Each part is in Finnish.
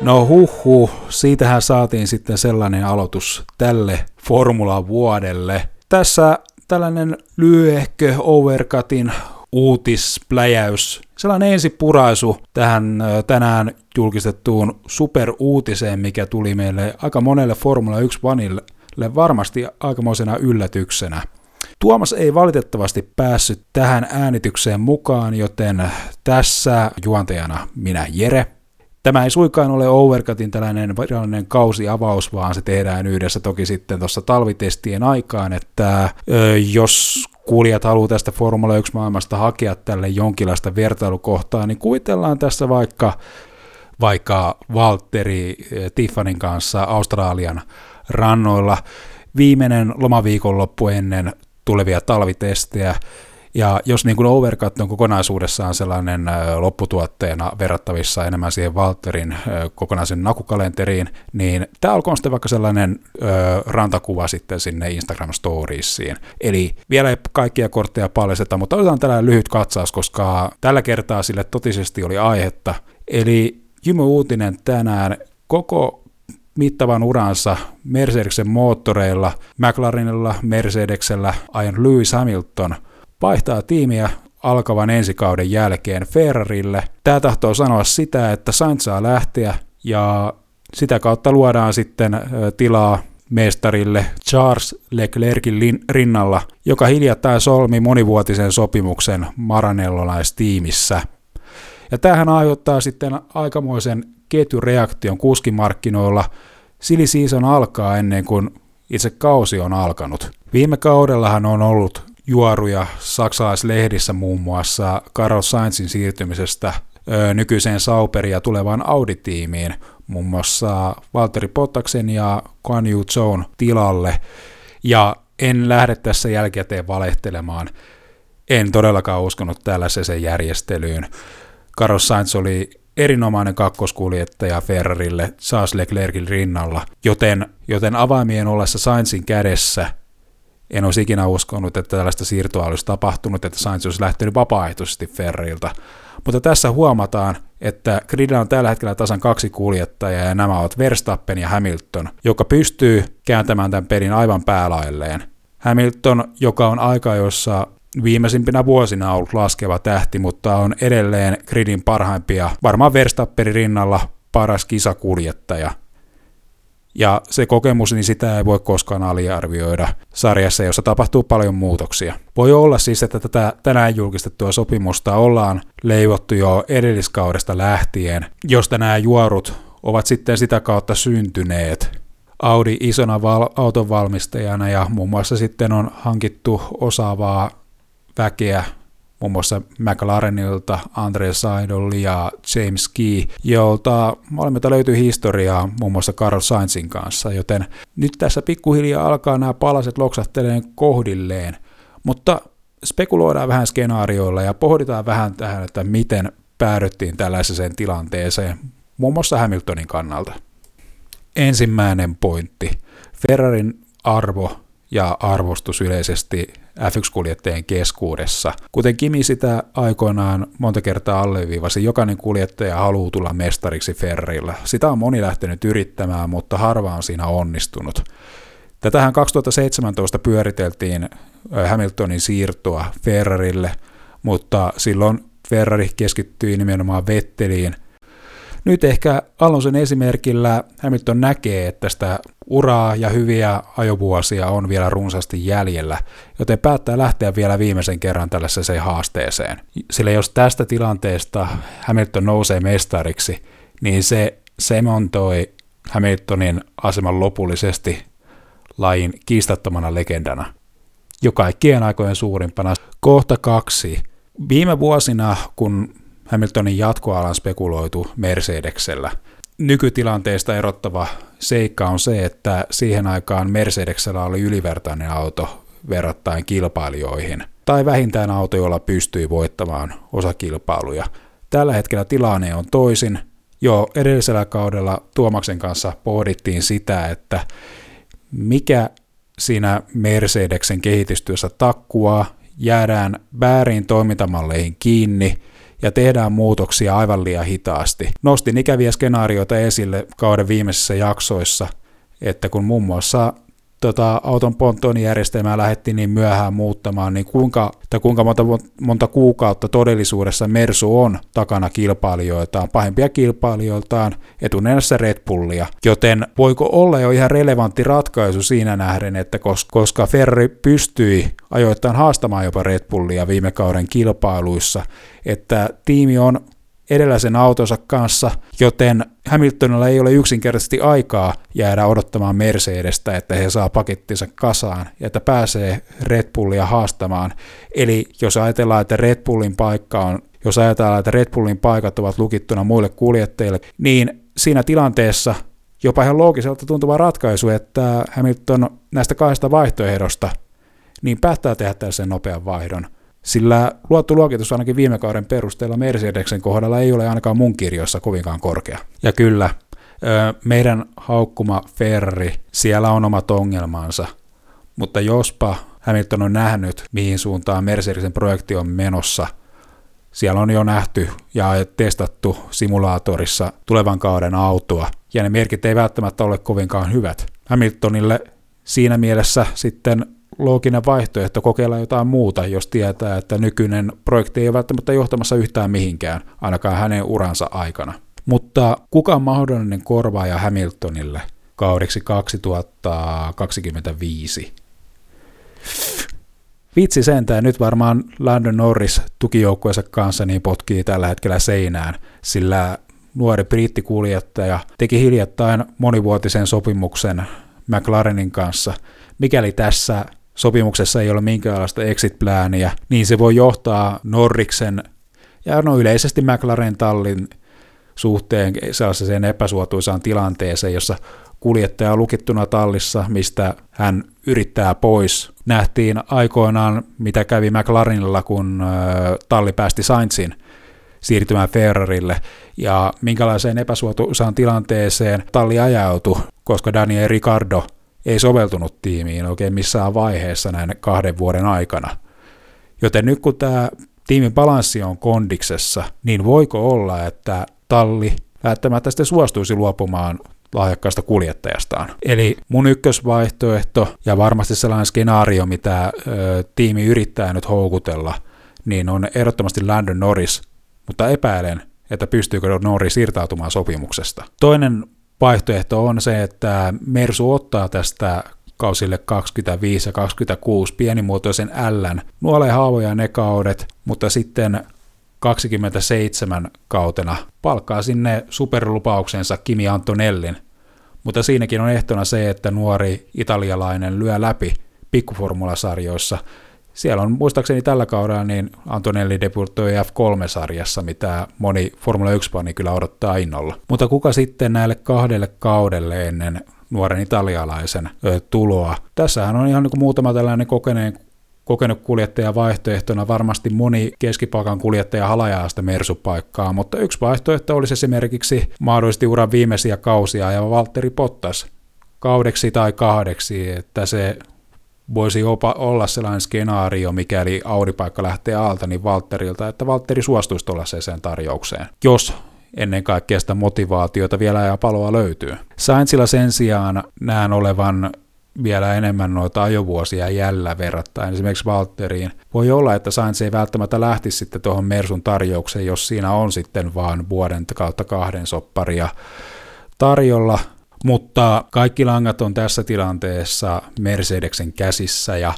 No huhhuh, siitähän saatiin sitten sellainen aloitus tälle formulavuodelle. Tässä tällainen lyhyehkö Overcutin uutispläjäys, sellainen ensipuraisu tähän tänään julkistettuun superuutiseen, mikä tuli meille aika monelle Formula 1-fanille varmasti aikamoisena yllätyksenä. Tuomas ei valitettavasti päässyt tähän äänitykseen mukaan, joten tässä juontajana minä, Jere. Tämä ei suinkaan ole Overcutin tällainen virallinen kausiavaus, vaan se tehdään yhdessä toki sitten tuossa talvitestien aikaan, että jos kuulijat haluaa tästä Formula 1-maailmasta hakea tälle jonkinlaista vertailukohtaa, niin kuvitellaan tässä vaikka Valtteri Tiffanin kanssa Australian rannoilla viimeinen lomaviikonloppu ennen tulevia talvitestejä. Ja jos niin kuin Overcut on kokonaisuudessaan sellainen lopputuotteena verrattavissa enemmän siihen Valtterin kokonaisen nakukalenteriin, niin tämä olkoon sitten vaikka sellainen rantakuva sitten sinne Instagram-storiesiin. Eli vielä ei kaikkia kortteja paljasteta, mutta otetaan tällainen lyhyt katsaus, koska tällä kertaa sille totisesti oli aihetta. Eli jymyuutinen tänään koko mittavan uransa Mercedesen moottoreilla, McLarenilla, Mercedesellä ajan Lewis Hamilton vaihtaa tiimiä alkavan ensikauden jälkeen Ferrarille. Tämä tahtoo sanoa sitä, että Sainz saa lähteä ja sitä kautta luodaan sitten tilaa mestarille Charles Leclercin rinnalla, joka hiljattain solmi monivuotisen sopimuksen maranellolaistiimissä. Ja tämähän aiheuttaa sitten aikamoisen ketjureaktion kuskimarkkinoilla. Silly season alkaa ennen kuin itse kausi on alkanut. Viime kaudellahan on ollut juoruja saksalaislehdissä muun muassa Carlos Sainzin siirtymisestä nykyiseen Sauberin ja tulevaan Audi-tiimiin, muun muassa Valtteri Bottaksen ja Guan Yu Zhou tilalle. Ja en lähde tässä jälkikäteen valehtelemaan. En todellakaan uskonut tällaiseen järjestelyyn. Carlos Sainz oli erinomainen kakkoskuljettaja Ferrarille Charles Leclercin rinnalla, joten avaimien ollessa Sainzin kädessä en olisi ikinä uskonut, että tällaista siirtoa olisi tapahtunut, että Sainz olisi lähtenyt vapaaehtoisesti Ferrilta. Mutta tässä huomataan, että gridillä on tällä hetkellä tasan kaksi kuljettajaa, ja nämä ovat Verstappen ja Hamilton, joka pystyy kääntämään tämän pelin aivan päälailleen. Hamilton, joka on aika, jossa viimeisimpinä vuosina ollut laskeva tähti, mutta on edelleen gridin parhaimpia, varmaan Verstappenin rinnalla paras kisakuljettaja. Ja se kokemus, niin sitä ei voi koskaan aliarvioida sarjassa, jossa tapahtuu paljon muutoksia. Voi olla siis, että tätä tänään julkistettua sopimusta ollaan leivottu jo edelliskaudesta lähtien, josta nämä juorut ovat sitten sitä kautta syntyneet. Audi isona autonvalmistajana ja muun muassa sitten on hankittu osaavaa väkeä, muun muassa McLarenilta, Andrea Seidl ja James Key, jolta molemmilta löytyy historiaa muun muassa Carlos Sainzin kanssa, joten nyt tässä pikkuhiljaa alkaa nämä palaset loksahteleen kohdilleen, mutta spekuloidaan vähän skenaarioilla ja pohditaan vähän tähän, että miten päädyttiin tällaiseen tilanteeseen, muun muassa Hamiltonin kannalta. Ensimmäinen pointti, Ferrarin arvo ja arvostus yleisesti F1-kuljettajien keskuudessa. Kuten Kimi sitä aikoinaan monta kertaa alleviivasi, jokainen kuljettaja haluaa tulla mestariksi Ferrarilla. Sitä on moni lähtenyt yrittämään, mutta harva on siinä onnistunut. Tätähän 2017 pyöriteltiin Hamiltonin siirtoa Ferrarille, mutta silloin Ferrari keskittyi nimenomaan Vetteliin. Nyt ehkä Alonson esimerkillä Hamilton näkee, että sitä uraa ja hyviä ajovuosia on vielä runsaasti jäljellä, joten päättää lähteä vielä viimeisen kerran tällaiseen haasteeseen. Sillä jos tästä tilanteesta Hamilton nousee mestariksi, niin se semontoi Hamiltonin aseman lopullisesti lajin kiistattomana legendana, jo kaikkien aikojen suurimpana. Kohta 2. Viime vuosina, kun Hamiltonin jatkoalan spekuloitu Mercedesellä. Nykytilanteesta erottava seikka on se, että siihen aikaan Mercedesellä oli ylivertainen auto verrattain kilpailijoihin, tai vähintään auto, jolla pystyi voittamaan osakilpailuja. Tällä hetkellä tilanne on toisin. Jo edellisellä kaudella Tuomaksen kanssa pohdittiin sitä, että mikä siinä Mercedesen kehitystyössä takkuaa, jäädään väärin toimintamalleihin kiinni, ja tehdään muutoksia aivan liian hitaasti. Nostin ikäviä skenaarioita esille kauden viimeisissä jaksoissa, että kun muun muassa auton pontonijärjestelmää lähdettiin niin myöhään muuttamaan, niin kuinka monta kuukautta todellisuudessa Mersu on takana kilpailijoiltaan, pahempia kilpailijoiltaan, etunenässä Red Bullia. Joten voiko olla jo ihan relevantti ratkaisu siinä nähden, että koska Ferrari pystyi ajoittain haastamaan jopa Red Bullia viime kauden kilpailuissa, että tiimi on edellisen autonsa kanssa, joten Hamiltonilla ei ole yksinkertaisesti aikaa jäädä odottamaan Mercedestä, että he saa pakettinsa kasaan ja että pääsee Red Bullia haastamaan. Eli jos ajatellaan, että Red Bullin paikat ovat lukittuna muille kuljettajille, niin siinä tilanteessa jopa ihan loogiselta tuntuva ratkaisu, että Hamilton näistä kahdesta vaihtoehdosta niin päättää tehdä tällaisen nopean vaihdon. Sillä luottoluokitus ainakin viime kauden perusteella Mercedesen kohdalla ei ole ainakaan mun kirjoissa kovinkaan korkea. Ja kyllä, meidän haukkuma Ferrari, siellä on omat ongelmansa, mutta jospa Hamilton on nähnyt, mihin suuntaan Mercedesen projekti on menossa, siellä on jo nähty ja testattu simulaatorissa tulevan kauden autoa, ja ne merkit ei välttämättä ole kovinkaan hyvät. Hamiltonille siinä mielessä sitten looginen vaihtoehto kokeilla jotain muuta, jos tietää, että nykyinen projekti ei ole välttämättä johtamassa yhtään mihinkään, ainakaan hänen uransa aikana. Mutta kuka mahdollinen korvaaja Hamiltonille kaudeksi 2025? Vitsi sentään, nyt varmaan Lando Norris tukijoukkueensa kanssa niin potkii tällä hetkellä seinään, sillä nuori brittikuljettaja teki hiljattain monivuotisen sopimuksen McLarenin kanssa. Mikäli tässä sopimuksessa ei ole minkäänlaista exit-plääniä, niin se voi johtaa Norriksen ja yleisesti McLaren tallin suhteen sellaiseen epäsuotuisaan tilanteeseen, jossa kuljettaja on lukittuna tallissa, mistä hän yrittää pois. Nähtiin aikoinaan, mitä kävi McLarenilla, kun talli päästi Sainzin siirtymään Ferrarille, ja minkälaiseen epäsuotuisaan tilanteeseen talli ajautui, koska Daniel Ricciardo ei soveltunut tiimiin oikein missään vaiheessa näin 2 vuoden aikana. Joten nyt kun tämä tiimin balanssi on kondiksessa, niin voiko olla, että talli välttämättä sitten suostuisi luopumaan lahjakkaasta kuljettajastaan. Eli mun ykkösvaihtoehto ja varmasti sellainen skenaario, mitä tiimi yrittää nyt houkutella, niin on ehdottomasti Lando Norris, mutta epäilen, että pystyykö Norris irtautumaan sopimuksesta. Toinen vaihtoehto on se, että Mersu ottaa tästä kausille 25 ja 26 pienimuotoisen L:n. Nuolee haavoja ne kaudet, mutta sitten 27 kautena palkkaa sinne superlupauksensa Kimi Antonellin. Mutta siinäkin on ehtona se, että nuori italialainen lyö läpi pikkuformulasarjoissa. Siellä on muistaakseni tällä kaudella niin Antonelli debuttoi F3-sarjassa, mitä moni Formula 1-fani kyllä odottaa innolla. Mutta kuka sitten näille 2 kaudelle ennen nuoren italialaisen tuloa? Tässähän on ihan niin kuin muutama tällainen kokenut kuljettaja vaihtoehtona. Varmasti moni keskipakan kuljettaja halajaa sitä mersupaikkaa, mutta yksi vaihtoehto olisi esimerkiksi mahdollisesti uran viimeisiä kausia ja Valtteri Bottas kaudeksi tai 2, että se voisi jopa olla sellainen skenaario, mikäli Audi-paikka lähtee alta, niin Valtterilta, että Valtteri suostuisi tuollaiseen tarjoukseen, jos ennen kaikkea sitä motivaatiota vielä ja paloa löytyy. Sainzilla sen sijaan näen olevan vielä enemmän noita ajovuosia jäljellä verrattain esimerkiksi Valtteriin. Voi olla, että Sainz ei välttämättä lähtisi sitten tuohon Mersun tarjoukseen, jos siinä on sitten vaan 1-2 vuoden sopparia tarjolla. Mutta kaikki langat on tässä tilanteessa Mercedesen käsissä ja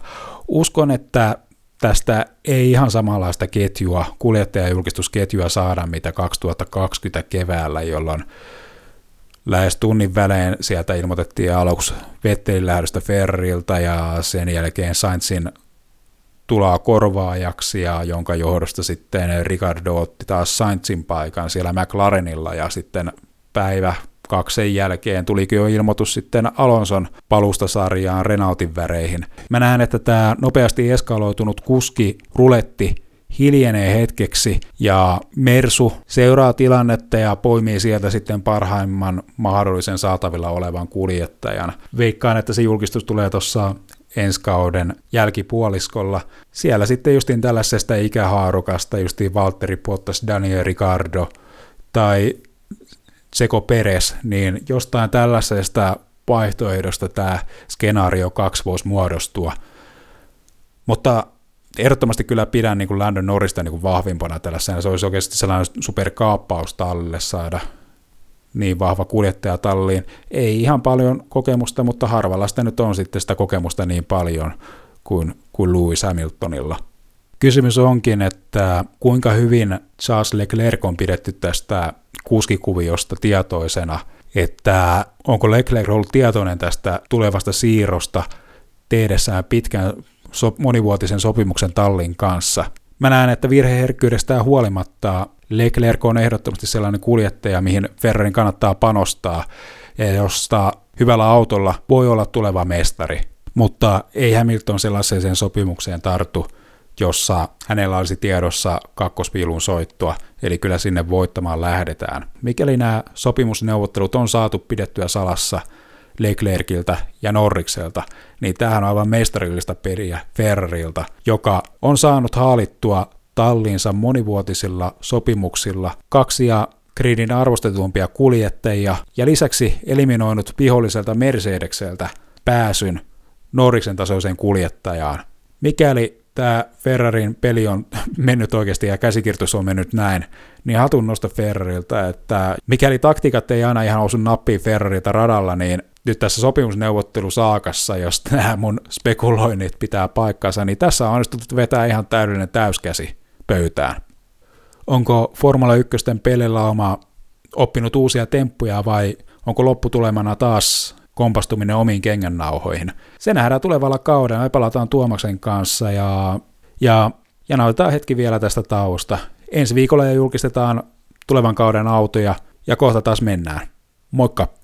uskon, että tästä ei ihan samanlaista ketjua, kuljettajajulkistusketjua saada mitä 2020 keväällä, jolloin lähes tunnin välein sieltä ilmoitettiin aluksi Vettelin lähdöstä Ferrarilta ja sen jälkeen Sainzin tuloa korvaajaksi, ja jonka johdosta sitten Ricciardo otti taas Sainzin paikan siellä McLarenilla ja sitten päivä 2 sen jälkeen tulikin jo ilmoitus sitten Alonson palusta sarjaan Renaultin väreihin. Mä näen, että tämä nopeasti eskaloitunut kuskiruletti hiljenee hetkeksi ja Mersu seuraa tilannetta ja poimii sieltä sitten parhaimman mahdollisen saatavilla olevan kuljettajan. Veikkaan, että se julkistus tulee tuossa ensi kauden jälkipuoliskolla. Siellä sitten justiin tällaisesta ikähaarukasta, justiin Valtteri Bottas, Daniel Ricciardo tai Checo Perez, niin jostain tällaisesta vaihtoehdosta tämä skenaario 2 voisi muodostua. Mutta ehdottomasti kyllä pidän niin kuin Lando Norrista niin kuin vahvimpana tällaisena. Se olisi oikeasti sellainen superkaappaus tallille saada niin vahva kuljettaja talliin. Ei ihan paljon kokemusta, mutta harvalla sitä nyt on sitten sitä kokemusta niin paljon kuin Lewis Hamiltonilla. Kysymys onkin, että kuinka hyvin Charles Leclerc on pidetty tästä kuskikuviosta tietoisena, että onko Leclerc ollut tietoinen tästä tulevasta siirrosta tehdessään pitkän monivuotisen sopimuksen tallin kanssa. Mä näen, että virheherkkyydestään huolimatta Leclerc on ehdottomasti sellainen kuljettaja, mihin Ferrarin kannattaa panostaa, ja josta hyvällä autolla voi olla tuleva mestari. Mutta ei Hamilton sellaiseen sopimukseen tartu, jossa hänellä olisi tiedossa kakkospiilun soittoa, eli kyllä sinne voittamaan lähdetään. Mikäli nämä sopimusneuvottelut on saatu pidettyä salassa Leclerciltä ja Norrikselta, niin tämähän on aivan mestarillista peliä Ferrarilta, joka on saanut haalittua tallinsa monivuotisilla sopimuksilla 2 gridin arvostetumpia kuljettajia ja lisäksi eliminoinut viholliselta Mercedekseltä pääsyn Norriksen tasoiseen kuljettajaan. Mikäli tämä Ferrarin peli on mennyt oikeasti ja käsikirjoitus on mennyt näin, niin hatun nosta Ferrarilta, että mikäli taktiikat ei aina ihan osu nappiin Ferrarilta radalla, niin nyt tässä sopimusneuvottelusaakassa, jos nämä mun spekuloinnit pitää paikkansa, niin tässä on onnistuttu vetää ihan täydellinen täyskäsi pöytään. Onko Formula 1:n pelilaumaa oppinut uusia temppuja vai onko lopputulemana taas kompastuminen omiin kengännauhoihin? Se nähdään tulevalla kaudella, me palataan Tuomaksen kanssa ja nautitaan hetki vielä tästä tauosta. Ensi viikolla julkistetaan tulevan kauden autoja ja kohta taas mennään. Moikka!